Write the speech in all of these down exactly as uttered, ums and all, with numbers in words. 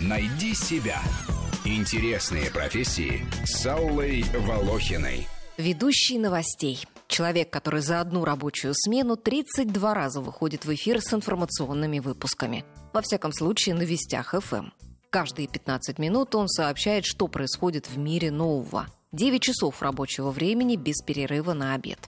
Найди себя. Интересные профессии с Аллой Волохиной. Ведущий новостей. Человек, который за одну рабочую смену тридцать два раза выходит в эфир с информационными выпусками. Во всяком случае, на Вестях эф эм. Каждые пятнадцать минут он сообщает, что происходит в мире нового. девять часов рабочего времени без перерыва на обед.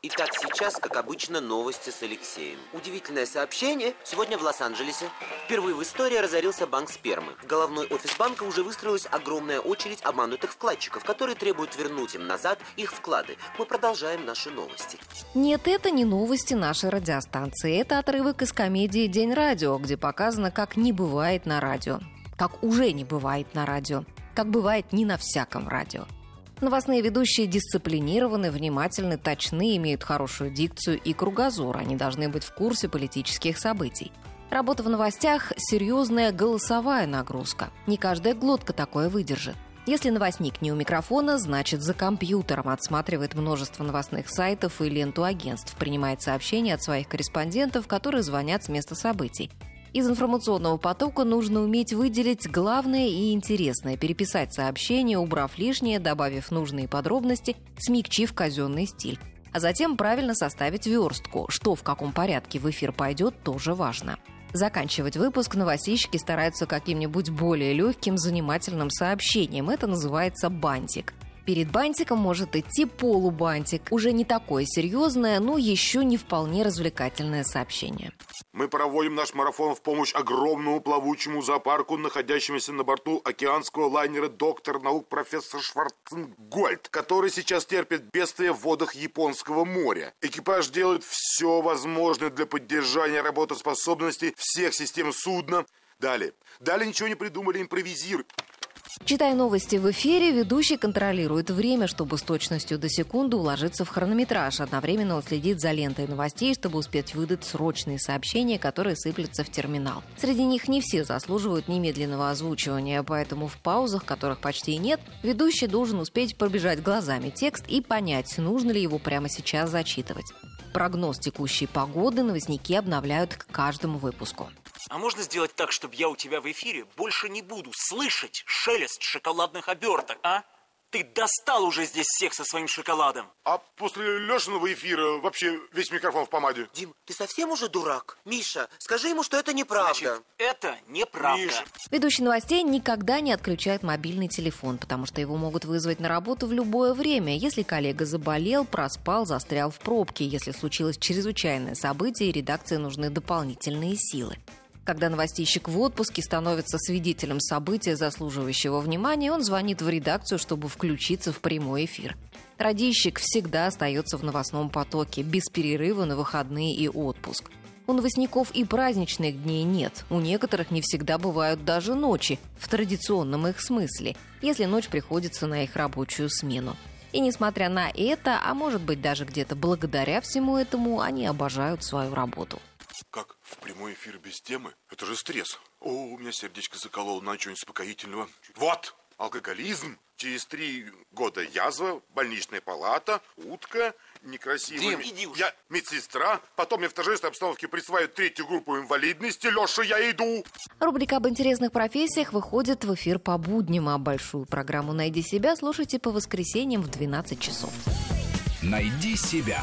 Итак, сейчас, как обычно, новости с Алексеем. Удивительное сообщение. Сегодня в Лос-Анджелесе впервые в истории разорился банк спермы. В головной офис банка уже выстроилась огромная очередь обманутых вкладчиков, которые требуют вернуть им назад их вклады. Мы продолжаем наши новости. Нет, это не новости нашей радиостанции. Это отрывок из комедии «День радио», где показано, как не бывает на радио. Как уже не бывает на радио. Как бывает не на всяком радио. Новостные ведущие дисциплинированы, внимательны, точны, имеют хорошую дикцию и кругозор. Они должны быть в курсе политических событий. Работа в новостях – серьезная голосовая нагрузка. Не каждая глотка такое выдержит. Если новостник не у микрофона, значит за компьютером, отсматривает множество новостных сайтов и ленту агентств, принимает сообщения от своих корреспондентов, которые звонят с места событий. Из информационного потока нужно уметь выделить главное и интересное, переписать сообщение, убрав лишнее, добавив нужные подробности, смягчив казенный стиль. А затем правильно составить верстку. Что в каком порядке в эфир пойдет, тоже важно. Заканчивать выпуск новостищики стараются каким-нибудь более легким, занимательным сообщением. Это называется бантик. Перед бантиком может идти полубантик. Уже не такое серьезное, но еще не вполне развлекательное сообщение. Мы проводим наш марафон в помощь огромному плавучему зоопарку, находящемуся на борту океанского лайнера доктор наук профессор Шварценгольд, который сейчас терпит бедствие в водах Японского моря. Экипаж делает все возможное для поддержания работоспособности всех систем судна. Далее. Далее ничего не придумали, импровизируют. Читая новости в эфире, ведущий контролирует время, чтобы с точностью до секунды уложиться в хронометраж. Одновременно он следит за лентой новостей, чтобы успеть выдать срочные сообщения, которые сыплются в терминал. Среди них не все заслуживают немедленного озвучивания, поэтому в паузах, которых почти нет, ведущий должен успеть пробежать глазами текст и понять, нужно ли его прямо сейчас зачитывать. Прогноз текущей погоды новостники обновляют к каждому выпуску. А можно сделать так, чтобы я у тебя в эфире больше не буду слышать шелест шоколадных оберток, а? Ты достал уже здесь всех со своим шоколадом. А после Лешиного эфира вообще весь микрофон в помаде. Дим, ты совсем уже дурак? Миша, скажи ему, что это неправда. Значит, это неправда. Миша. Ведущий новостей никогда не отключает мобильный телефон, потому что его могут вызвать на работу в любое время, если коллега заболел, проспал, застрял в пробке, если случилось чрезвычайное событие и редакции нужны дополнительные силы. Когда новостейщик в отпуске становится свидетелем события, заслуживающего внимания, он звонит в редакцию, чтобы включиться в прямой эфир. Радищик всегда остается в новостном потоке, без перерыва на выходные и отпуск. У новостников и праздничных дней нет. У некоторых не всегда бывают даже ночи, в традиционном их смысле, если ночь приходится на их рабочую смену. И несмотря на это, а может быть даже где-то благодаря всему этому, они обожают свою работу. Как? В прямой эфир без темы? Это же стресс. О, у меня сердечко закололо, на что-нибудь успокоительного. Вот! Алкоголизм. Через три года язва, больничная палата, утка, некрасивая... Дим, м- иди уже. Я медсестра, потом мне в торжественной обстановке присваивают третью группу инвалидности. Леша, я иду! Рубрика об интересных профессиях выходит в эфир по будням, а большую программу «Найди себя» слушайте по воскресеньям в двенадцать часов. «Найди себя».